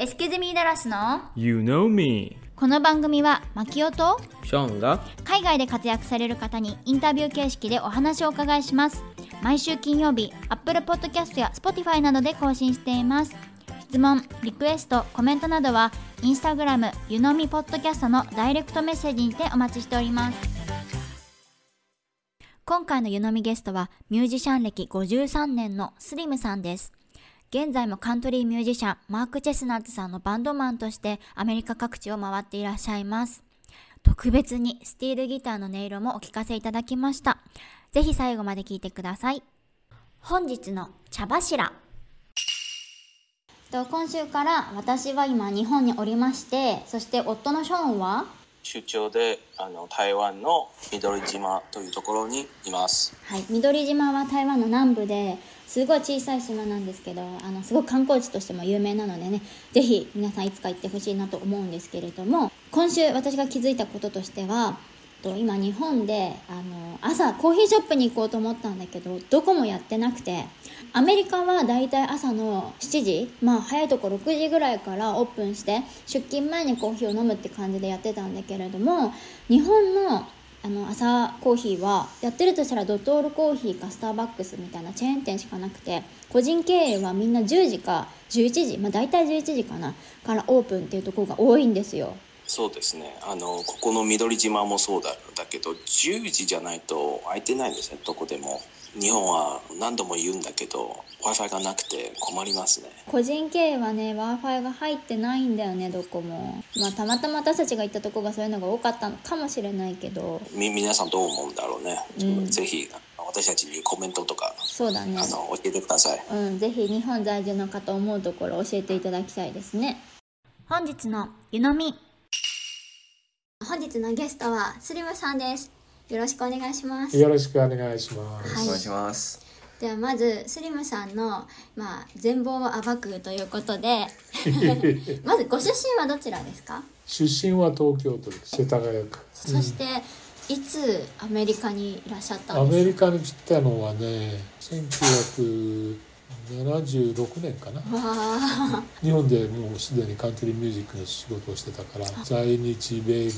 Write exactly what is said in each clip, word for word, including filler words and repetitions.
エスキューズミーダラスの You know me。 この番組はマキオとショーンが海外で活躍される方にインタビュー形式でお話をお伺いします。毎週金曜日 Apple Podcast や Spotify などで更新しています。質問、リクエスト、コメントなどは Instagram ゆのみポッドキャストのダイレクトメッセージにてお待ちしております。今回のゆのみゲストはミュージシャン歴ごじゅうさんねんのスリムさんです。現在もカントリーミュージシャンマーク・チェスナッツさんのバンドマンとしてアメリカ各地を回っていらっしゃいます。特別にスティールギターの音色もお聞かせいただきました。ぜひ最後まで聞いてください。本日の茶柱、今週から私は今日本におりまして、そして夫のショーンは出張であの台湾の緑島というところにいます、はい、緑島は台湾の南部ですごい小さい島なんですけど、あのすごく観光地としても有名なのでね、ぜひ皆さんいつか行ってほしいなと思うんですけれども、今週私が気づいたこととしては、今日本であの朝コーヒーショップに行こうと思ったんだけど、どこもやってなくて、アメリカはだいたい朝のしちじ、まあ早いところくじぐらいからオープンして出勤前にコーヒーを飲むって感じでやってたんだけれども、日本のあの朝コーヒーはやってるとしたらドトールコーヒーかスターバックスみたいなチェーン店しかなくて、個人経営はみんなじゅうじかじゅういちじ、まあだいたいじゅういちじかなからオープンっていうところが多いんですよ。そうですね、あのここの緑島もそう だ, だけどじゅうじじゃないと空いてないんですね。どこでも日本は何度も言うんだけど Wi-Fi がなくて困りますね。個人経営はね Wi-Fi が入ってないんだよね、どこも。まあたまたま私たちが行ったとこがそういうのが多かったのかもしれないけど、み皆さんどう思うんだろうね、うん、ぜひ私たちにコメントとか、そうだね、あの教えてください、うん、ぜひ日本在住の方思うところ教えていただきたいですね。本日のゆのみ、本日のゲストはスリムさんです。よろしくお願いします。よろしくお願いします、はい、お願いします。ではまずスリムさんの、まあ、全貌を暴くということでまずご出身はどちらですか？出身は東京都です、世田谷区。そして、うん、いつアメリカにいらっしゃったんですか？アメリカに来たのはねせんきゅうひゃくななじゅうろくねんかな。日本でもうすでにカントリーミュージックの仕事をしてたから、在日米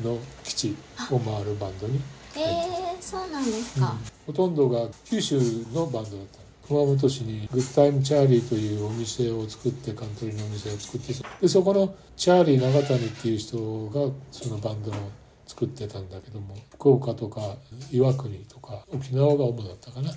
軍の基地を回るバンドに入ってました。えー、そうなんですか、うん、ほとんどが九州のバンドだった。熊本市にグッタイムチャーリーというお店を作って、カントリーのお店を作って、でそこのチャーリー長谷っていう人がそのバンドの作ってたんだけども、福岡とか岩国とか沖縄が主だったかな。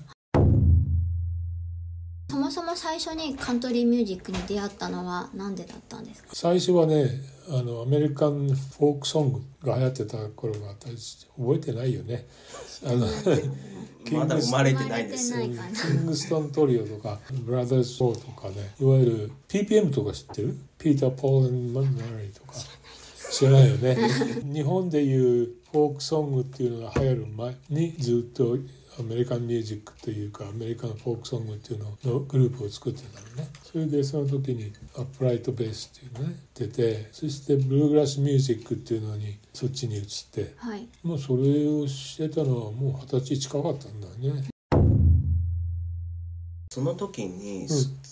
そもそも最初にカントリーミュージックに出会ったのは何でだったんですか？最初はね、あのアメリカンフォークソングが流行ってた頃があったりして、覚えてないよね。あのまだ生まれてないです。キングストントリオとかブラザーズ・フォーとかね、いわゆる ピーピーエム とか知ってる？ピーター・ポール・マン・マリーとか知らないよね日本でいうフォークソングっていうのが流行る前にずっとアメリカンミュージックというかアメリカンフォークソングっていうののグループを作ってたのね。それでその時にアップライトベースっていうのね出て、そしてブルーグラスミュージックっていうのにそっちに移って、はい、もうそれをしてたのはもう二十歳近かったんだよね。その時に、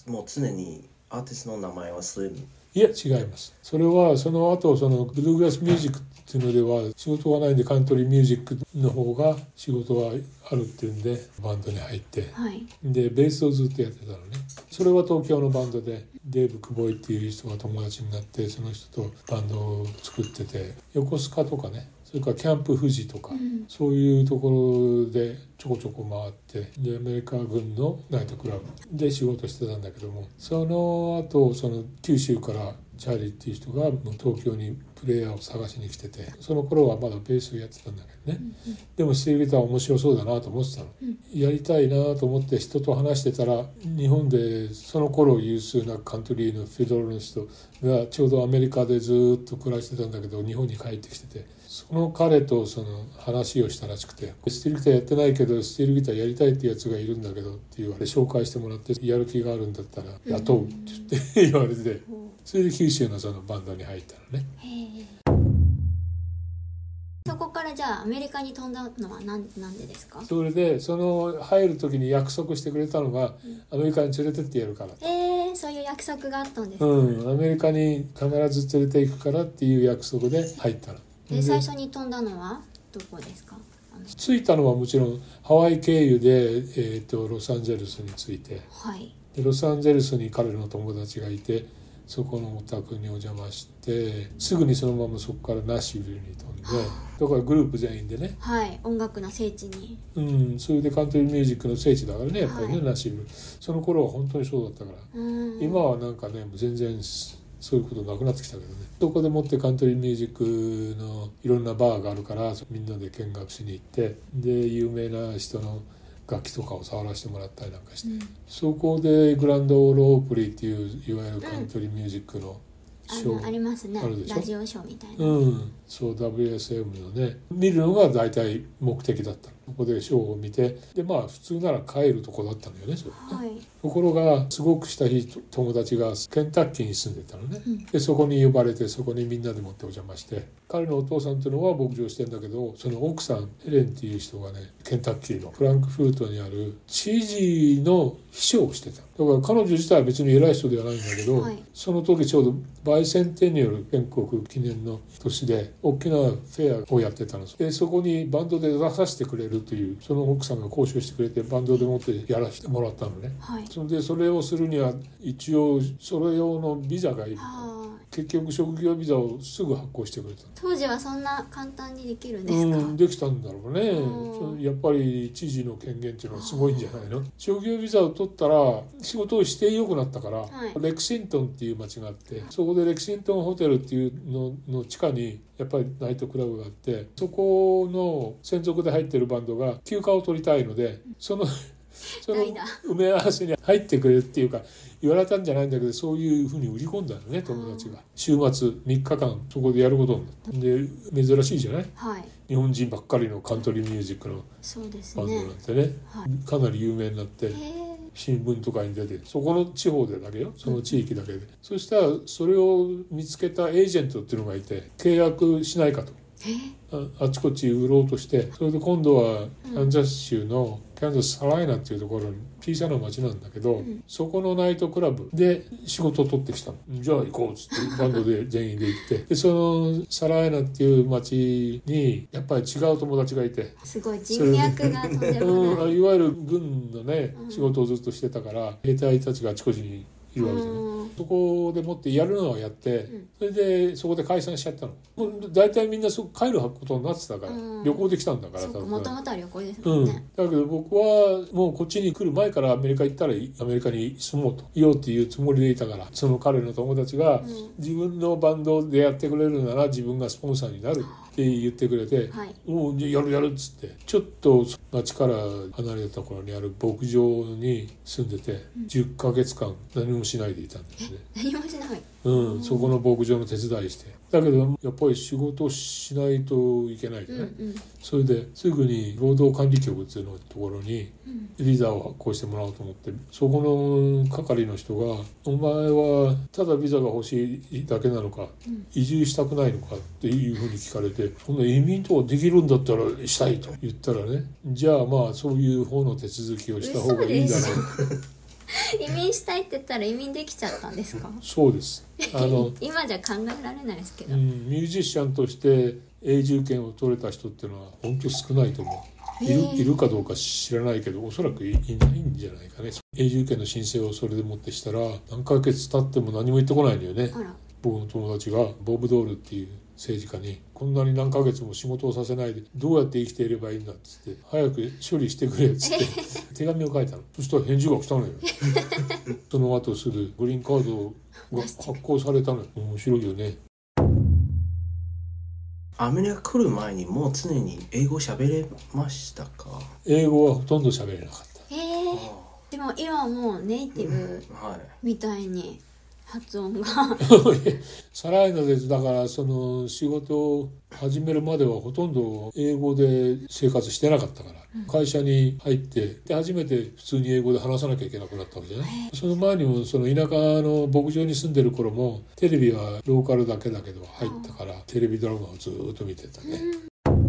うん、もう常にアーティストの名前はスリム？いや違います。それはその後そのブルーグラスミュージックっていうのでは仕事がないんで、カントリーミュージックの方が仕事があるっていうんでバンドに入って、はい、でベースをずっとやってたのね。それは東京のバンドでデーブ・クボイっていう人が友達になって、その人とバンドを作ってて、横須賀とかね、それからキャンプ富士とか、うん、そういうところでちょこちょこ回って、でアメリカ軍のナイトクラブで仕事してたんだけども、その後その九州からチャーリーっていう人が東京にプレイヤーを探しに来てて、その頃はまだベースをやってたんだけどね、うんうん、でもスティールギター面白そうだなと思ってたの、うん、やりたいなと思って人と話してたら、日本でその頃有数なカントリーのフィドルの人がちょうどアメリカでずっと暮らしてたんだけど日本に帰ってきてて、その彼とその話をしたらしくて、スティールギターやってないけどスティールギターやりたいってやつがいるんだけどって言われ、紹介してもらって、やる気があるんだったら雇うって言って言われて、それで九州のそのバンドに入ったのね。そこからじゃあアメリカに飛んだのはなんなんでですか？それでその入る時に約束してくれたのが、うん、アメリカに連れてってやるから、えー、そういう約束があったんですか？うん、アメリカに必ず連れて行くからっていう約束で入ったので、で最初に飛んだのはどこですか？着いたのはもちろんハワイ経由で、えー、とロサンゼルスに着いて、はい、でロサンゼルスに彼の友達がいてそこのお宅にお邪魔してすぐにそのままそこからナッシュビルに飛んで、だからグループ全員でね、はい、音楽の聖地に、うん、それでカントリーミュージックの聖地だからねやっぱりね、はい、ナッシュビルその頃は本当にそうだったから、うん今はなんかね全然そういうことなくなってきたけどね、そこでもってカントリーミュージックのいろんなバーがあるからみんなで見学しに行って、で有名な人の楽器とかを触らせてもらったりなんかして、うん、そこでグランドオールオープリーっていういわゆるカントリーミュージックのショー、うん、あの、ありますね、あるでしょラジオショーみたいな、うん、そう ダブリューエスエム のね見るのが大体目的だったの。そこでショーを見て、でまあ普通なら帰るとこだったのよねそれね、はい、ところがすごくした日友達がケンタッキーに住んでたのね、うん、でそこに呼ばれてそこにみんなでもってお邪魔して、彼のお父さんっていうのは牧場してんだけどその奥さんヘレンっていう人がねケンタッキーのフランクフルトにある知事の秘書をしてた。だから彼女自体は別に偉い人ではないんだけど、はい、その時ちょうどバイセンテニアル建国記念の年で大きなフェアをやってたので、そこにバンドで出させてくれるというその奥さんが交渉してくれてバンドでもってやらせてもらったのね、はい、それでそれをするには一応それ用のビザがいる、結局職業ビザをすぐ発行してくれた。当時はそんな簡単にできるんですか？うん、できたんだろうね。やっぱり知事の権限っていうのはすごいんじゃないの？職業ビザを取ったら仕事をして良くなったから、はい、レクシントンっていう街があって、そこでレクシントンホテルっていうのの地下にやっぱりナイトクラブがあって、そこの専属で入ってるバンドが休暇を取りたいのでそのその埋め合わせに入ってくれっていうか言われたんじゃないんだけど、そういうふうに売り込んだのね友達が、うん、週末みっかかんそこでやることになったで、珍しいじゃない、はい、日本人ばっかりのカントリーミュージックのバンドなんて ね, ね、はい、かなり有名になって新聞とかに出て、そこの地方でだけよ、その地域だけで、うん、そしたらそれを見つけたエージェントっていうのがいて契約しないかと、あ, あちこち売ろうとして、それで今度はキャンザス州のキャンザスサライナっていうところに小さな町なんだけど、うん、そこのナイトクラブで仕事を取ってきたの。じゃあ行こうっつってバンドで全員で行ってでそのサライナっていう町にやっぱり違う友達がいて、すごい人脈がとてもない、うん、いわゆる軍のね仕事をずっとしてたから兵隊たちがあちこちにいるわけじゃない。そこでもってやるのをやって、うん、それでそこで解散しちゃったの。もう大体みんなすぐ帰ることになってたから、うん、旅行できたんだから、そうか、もともとは旅行ですもんね、うん、だけど僕はもうこっちに来る前からアメリカ行ったらアメリカに住もうといようっていうつもりでいたから、その彼の友達が自分のバンドでやってくれるなら自分がスポンサーになるって言ってくれて、はい、もうやるやるっつって、ちょっと町から離れた頃にある牧場に住んでて、うん、じゅっかげつかん何もしないでいたんですね。何もしない、うん、そこの牧場の手伝いして、だけどやっぱり仕事しないといけないから、うんうん、それですぐに労働管理局っていうのところにビザを発行してもらおうと思って、そこの係の人がお前はただビザが欲しいだけなのか、うん、移住したくないのかっていうふうに聞かれて、そんな移民とかできるんだったらしたいと言ったらね、じゃあまあそういう方の手続きをした方がいいんだろう移民したいって言ったら移民できちゃったんですか？そうです、あの今じゃ考えられないですけど、うん、ミュージシャンとして永住権を取れた人っていうのは本当少ないと思う。い る, いるかどうか知らないけどおそらく い, いないんじゃないかね。永住権の申請をそれでもってしたら何ヶ月経っても何も言ってこないんだよね。僕の友達がボブ・ドールっていう政治家にこんなに何ヶ月も仕事をさせないでどうやって生きていればいいんだっつって早く処理してくれっつって手紙を書いたの。そしたら返事が来たのよその後すぐグリーンカードが発行されたのよ。面白いよね。アメリカ来る前にもう常に英語喋れましたか？英語はほとんど喋れなかった。へえ。でも今はもうネイティブみたいに、うん、はい、発音がサライナです。だからその仕事を始めるまではほとんど英語で生活してなかったから、うん、会社に入ってで初めて普通に英語で話さなきゃいけなくなったわけじゃない、えー、その前にもその田舎の牧場に住んでる頃もテレビはローカルだけだけど入ったから、うん、テレビドラマをずっと見てたね、うん。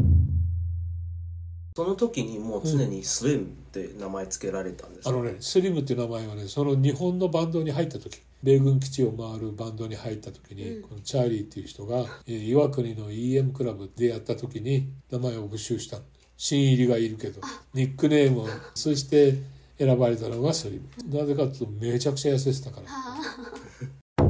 その時にもう常にスリムって名前つけられたんです、うん、あのねスリムっていう名前はねその日本のバンドに入った時米軍基地を回るバンドに入った時に、うん、このチャーリーっていう人が、えー、岩国の イーエム クラブでやった時に名前を募集した新入りがいるけどニックネームをそして選ばれたのがスリム。なぜかというとめちゃくちゃ痩せてたから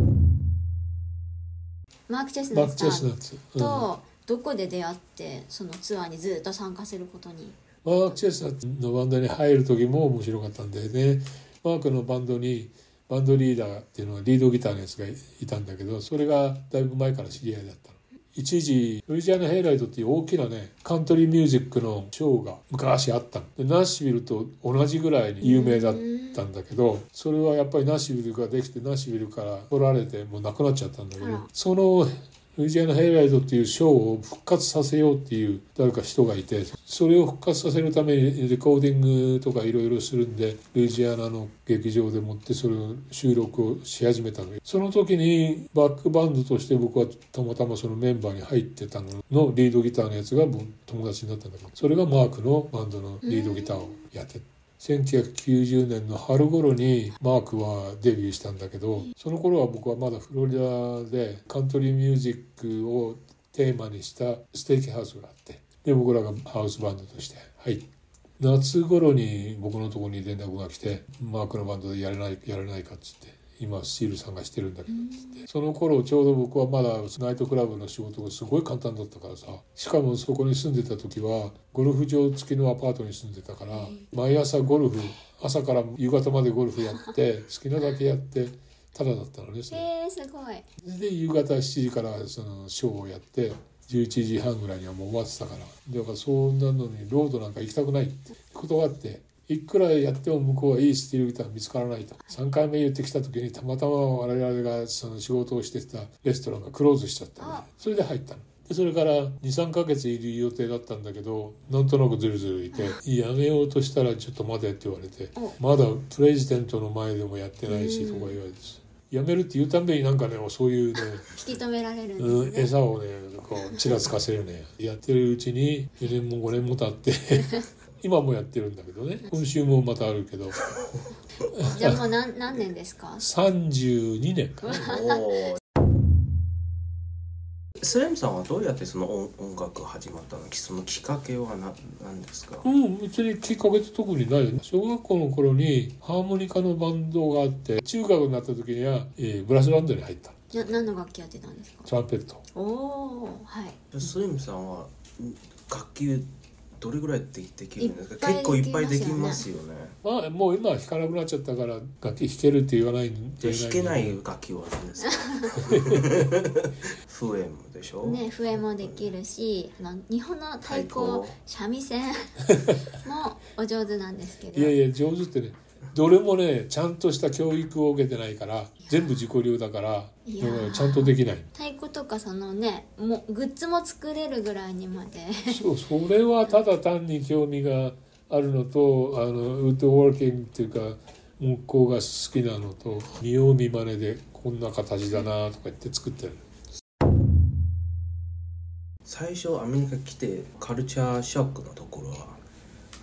マーク・チェスナッツとどこで出会ってそのツアーにずっと参加することに。マーク・チェスナッツのバンドに入る時も面白かったんだよね。マークのバンドにバンドリーダーっていうのはリードギターのやつがいたんだけどそれがだいぶ前から知り合いだったの。一時ルイジアナヘイライトっていう大きなねカントリーミュージックのショーが昔あったのでナッシュビルと同じぐらいに有名だったんだけどそれはやっぱりナッシュビルができてナッシュビルから取られてもうなくなっちゃったんだけどそのルイジアナヘイライトっていうショーを復活させようっていう誰か人がいてそれを復活させるためにレコーディングとかいろいろするんでルイジアナの劇場でもってそれを収録をし始めたの。その時にバックバンドとして僕はたまたまそのメンバーに入ってたののリードギターのやつが友達になったんだけどそれがマークのバンドのリードギターをやってせんきゅうひゃくきゅうじゅうねんの春頃にマークはデビューしたんだけどその頃は僕はまだフロリダでカントリーミュージックをテーマにしたステーキハウスがあってで僕らがハウスバンドとしてはい夏頃に僕のところに連絡が来てマークのバンドでやれないやれないかっつって今シール探してるんだけどつってその頃ちょうど僕はまだナイトクラブの仕事がすごい簡単だったからさしかもそこに住んでた時はゴルフ場付きのアパートに住んでたから毎朝ゴルフ朝から夕方までゴルフやって好きなだけやってタダだったのねそれ、えー、すごいで夕方しちじからそのショーをやってじゅういちじはんぐらいにはもう終わってたからだからそんなのにロードなんか行きたくないって断っていくらやっても向こうはいいスティールギター見つからないとさんかいめ言ってきた時にたまたま我々がその仕事をしてたレストランがクローズしちゃったのでそれで入ったのでそれから にさんかげついる予定だったんだけどなんとなくずるずるいてやめようとしたらちょっと待てって言われてまだプレジデントの前でもやってないしとか言われてやめるって言うたんびになんかねそういうね引き止められるんですね、うん、餌をねこうちらつかせるねやってるうちによねんもごねんも経って今もやってるんだけどね今週もまたあるけどじゃあもう 何, 何年ですかさんじゅうにねんかなスレムさんはどうやってその 音, 音楽始まったのそのきっかけは 何, 何ですかうん別にきっかけって特にないよね小学校の頃にハーモニカのバンドがあって中学になった時には、えー、ブラスバンドに入ったな何の楽器やってたんですかトランペットおー、はい、スレムさんは楽器どれぐらいできるんですか結構いっぱいできますよね、まあ、もう今は弾かなくなっちゃったから楽器弾けるって言わないんで弾けない楽器はあるんですか笛もでしょ、ね、笛もできるしあの日本の太鼓三味線もお上手なんですけどいやいや上手ってねどれもねちゃんとした教育を受けてないから全部自己流だからちゃんとできない太鼓とかそのねもうグッズも作れるぐらいにまでそうそれはただ単に興味があるのとあのウッドワーキングっていうか木工が好きなのと見よう見まねでこんな形だなとか言って作ってる。最初アメリカ来てカルチャーショックのところは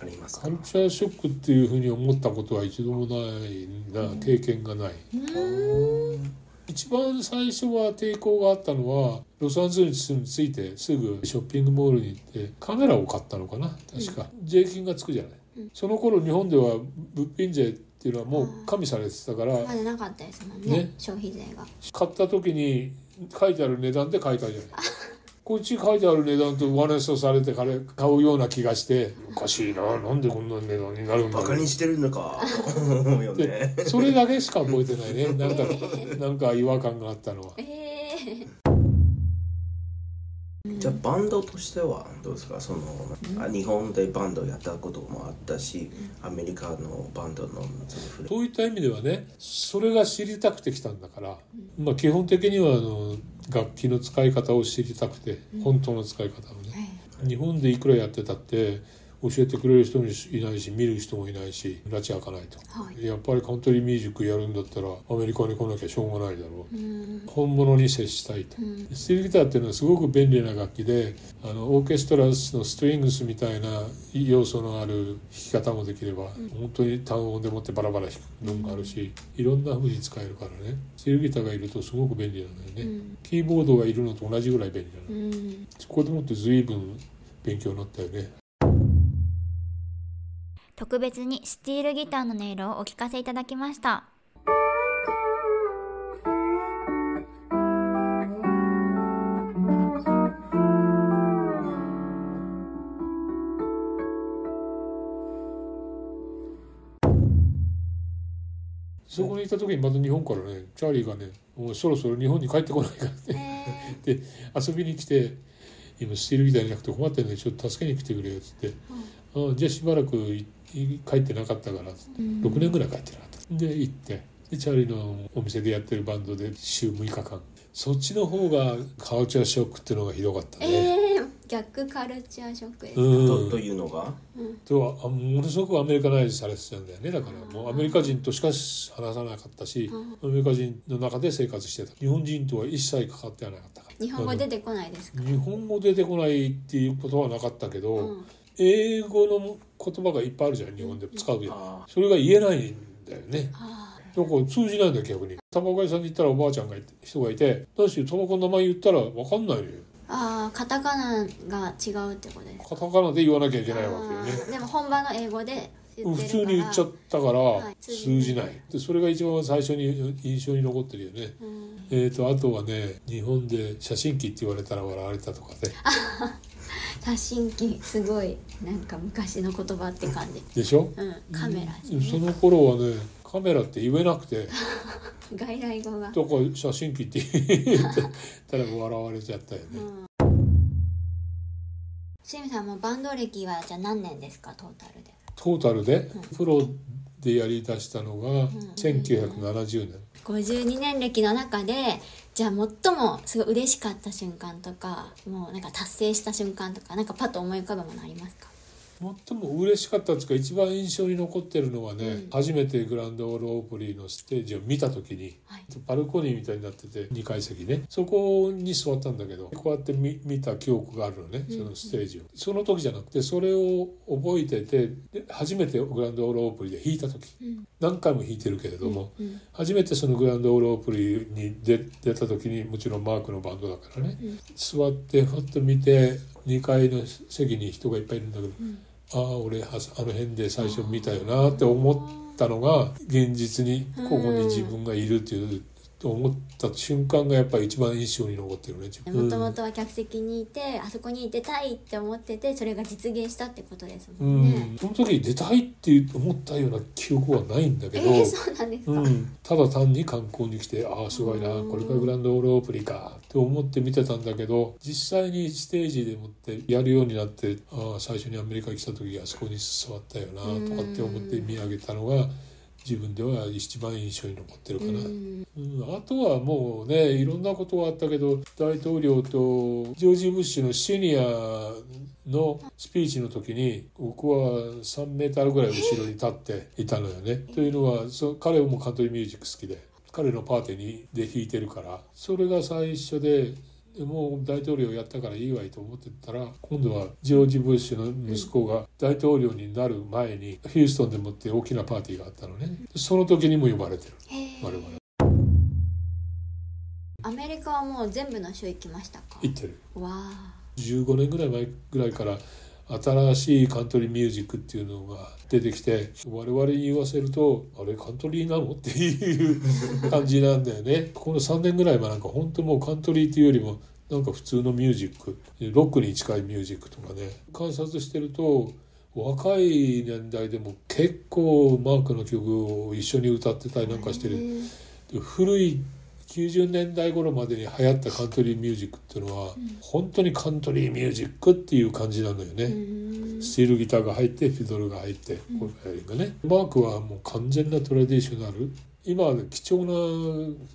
ありますか？カルチャーショックっていうふうに思ったことは一度もないな、うん、経験がない、うん、一番最初は抵抗があったのはロサンゼルスに着いてすぐショッピングモールに行ってカメラを買ったのかな確か、うん、税金がつくじゃない、うん、その頃日本では物品税っていうのはもう加味されてたからまだなかったですもん ね, ね消費税が買った時に書いてある値段で買えたじゃないこっち書いてある値段と上乗せされて買うような気がしておかしいななんでこんな値段になるんだろうバカにしてるのか思うよねそれだけしか覚えてないねなんか、えー、なんか違和感があったのは、えー、じゃあバンドとしてはどうですかその、うん、日本でバンドやったこともあったしアメリカのバンドのそういった意味ではねそれが知りたくてきたんだから、うん、まあ基本的にはあの楽器の使い方を知りたくて、うん、本当の使い方をね、はい、日本でいくらやってたって教えてくれる人もいないし見る人もいないし拉致開かないと、はい、やっぱりカントリーミュージックやるんだったらアメリカに来なきゃしょうがないだろう、うん、本物に接したいと。スティールギターっていうのはすごく便利な楽器で、あのオーケストラのストリングスみたいな要素のある弾き方もできれば、うん、本当に単音でもってバラバラ弾くのもあるし、うん、いろんな風に使えるからね、スティールギターがいるとすごく便利なんだよね、うん、キーボードがいるのと同じぐらい便利なの、うん、そこでもって随分勉強になったよね。特別にスティールギターの音色をお聞かせいただきました。そこにいた時にまた日本からね、チャーリーがね、もうそろそろ日本に帰ってこないからねで遊びに来て、今スティールギターじゃなくて困ってるんでちょっと助けに来てくれよっつって、うん、あじゃあしばらく帰ってなかったからっつって、うん、ろくねんぐらい帰ってなかったで行って、でチャーリーのお店でやってるバンドで週むいかかん、そっちの方がカルチャーショックっていうのがひどかったね、えー、逆カルチャーショックですか、うん、と, というのが、うん、とはものすごくアメリカナイズされてたんだよね。だからもうアメリカ人としか話さなかったし、アメリカ人の中で生活してた、日本人とは一切関わってはなかったから。日本語出てこないですか。日本語出てこないっていうことはなかったけど、うん、英語の言葉がいっぱいあるじゃん、日本で使うやん、うん、それが言えないんだよね、うん、だから通じないんだよ逆に。タバコ屋さんに行ったらおばあちゃんがいて人がいて、だしタバコの名前言ったら分かんないのよ。ああ、カタカナが違うってことですか。カタカナで言わなきゃいけないわけよね。でも本場の英語で言ってるから普通に言っちゃったから、はい、通じない。でそれが一番最初に印象に残ってるよね、うん。えーとあとはね、日本で写真機って言われたら笑われたとかね写真機、すごいなんか昔の言葉って感じでしょ、うん、カメラですね。その頃はね、カメラって言えなくて外来語がとか写真機って言ったら笑われちゃったよね、うん。清水さんもバンド歴はじゃあ何年ですか、トータルで。トータルで、うん、プロでやりだしたのがせんきゅうひゃくななじゅうねん、うんうん、ごじゅうにねん歴の中でじゃあ最もすごい嬉しかった瞬間とか、もうなんか達成した瞬間とか、なんかパッと思い浮かぶものありますか。最も嬉しかったんですか、一番印象に残ってるのはね、うん、初めてグランドオールオープリーのステージを見た時に、はい、バルコニーみたいになっててにかいせきね、そこに座ったんだけど、こうやって 見, 見た記憶があるのね、そのステージを、うんうん、その時じゃなくてそれを覚えてて、で初めてグランドオールオープリーで弾いた時、うん、何回も弾いてるけれども、うんうん、初めてそのグランドオールオープリーに 出, 出た時に、もちろんマークのバンドだからね、うん、座ってふっと見てにかいの席に人がいっぱいいるんだけど、うん、ああ俺あの辺で最初見たよなって思ったのが、現実にここに自分がいるというと思った瞬間がやっぱり一番印象に残ってるね。もともとは客席にいて、あそこに出たいって思ってて、それが実現したってことですもんね。うん、その時出たいって思ったような記憶はないんだけど、えー、そうなんですか、うん、ただ単に観光に来て、ああすごいな、これがグランドオールオープリかって思って見てたんだけど、実際にステージでもってやるようになって、ああ最初にアメリカに来た時あそこに座ったよなとかって思って見上げたのが、自分では一番印象に残ってるかな、うんうん。あとはもうね、いろんなことはあったけど、大統領とジョージ・ブッシュのシニアのスピーチの時に僕はさんメートルぐらい後ろに立っていたのよねというのは、そ彼もカントリーミュージック好きで、彼のパーティーにで弾いてるから、それが最初で、もう大統領やったからいいわいと思ってたら、今度はジョージ・ブッシュの息子が大統領になる前にヒューストンでもって大きなパーティーがあったのね、その時にも呼ばれてる我々。アメリカはもう全部の州行きましたか。行ってるわ。じゅうごねんぐらい前ぐらいから新しいカントリーミュージックっていうのが出てきて、我々に言わせるとあれカントリーなのっていう感じなんだよねこのさんねんぐらいはなんか本当もうカントリーっていうよりもなんか普通のミュージック、ロックに近いミュージックとかね、観察してると若い年代でも結構マークの曲を一緒に歌ってたりなんかしてる、古いきゅうじゅうねんだい頃までに流行ったカントリーミュージックっていうのは、うん、本当にカントリーミュージックっていう感じなのよね。スティールギターが入ってフィドルが入ってこういうのがね、マークはもう完全なトラディショナル、今は貴重な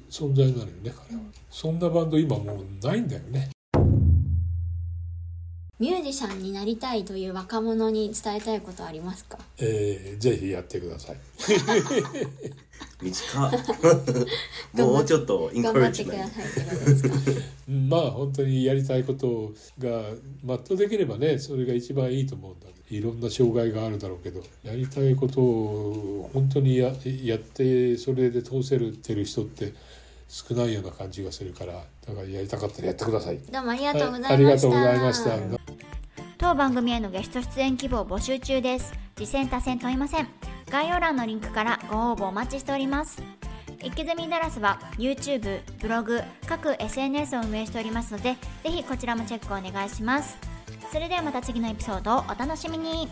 存在なのよね彼は、うん、そんなバンド今もうないんだよね。ミュージシャンになりたいという若者に伝えたいことはありますか？えー、ぜひやってください。短もうちょっとインカレッジメント頑張ってくださいってことですか？まあ本当にやりたいことが全うできればね、それが一番いいと思うんだけど、いろんな障害があるだろうけど、やりたいことを本当に や, やってそれで通せるてる人って少ないような感じがするから、だからやりたかったらやってください。どうもありがとうございました。ありがとうございました。当番組へのゲスト出演希望を募集中です。次戦他戦問いません。概要欄のリンクからご応募お待ちしております。イキズミダラスは YouTube、ブログ、各 エスエヌエス を運営しておりますので、ぜひこちらもチェックお願いします。それではまた次のエピソードをお楽しみに。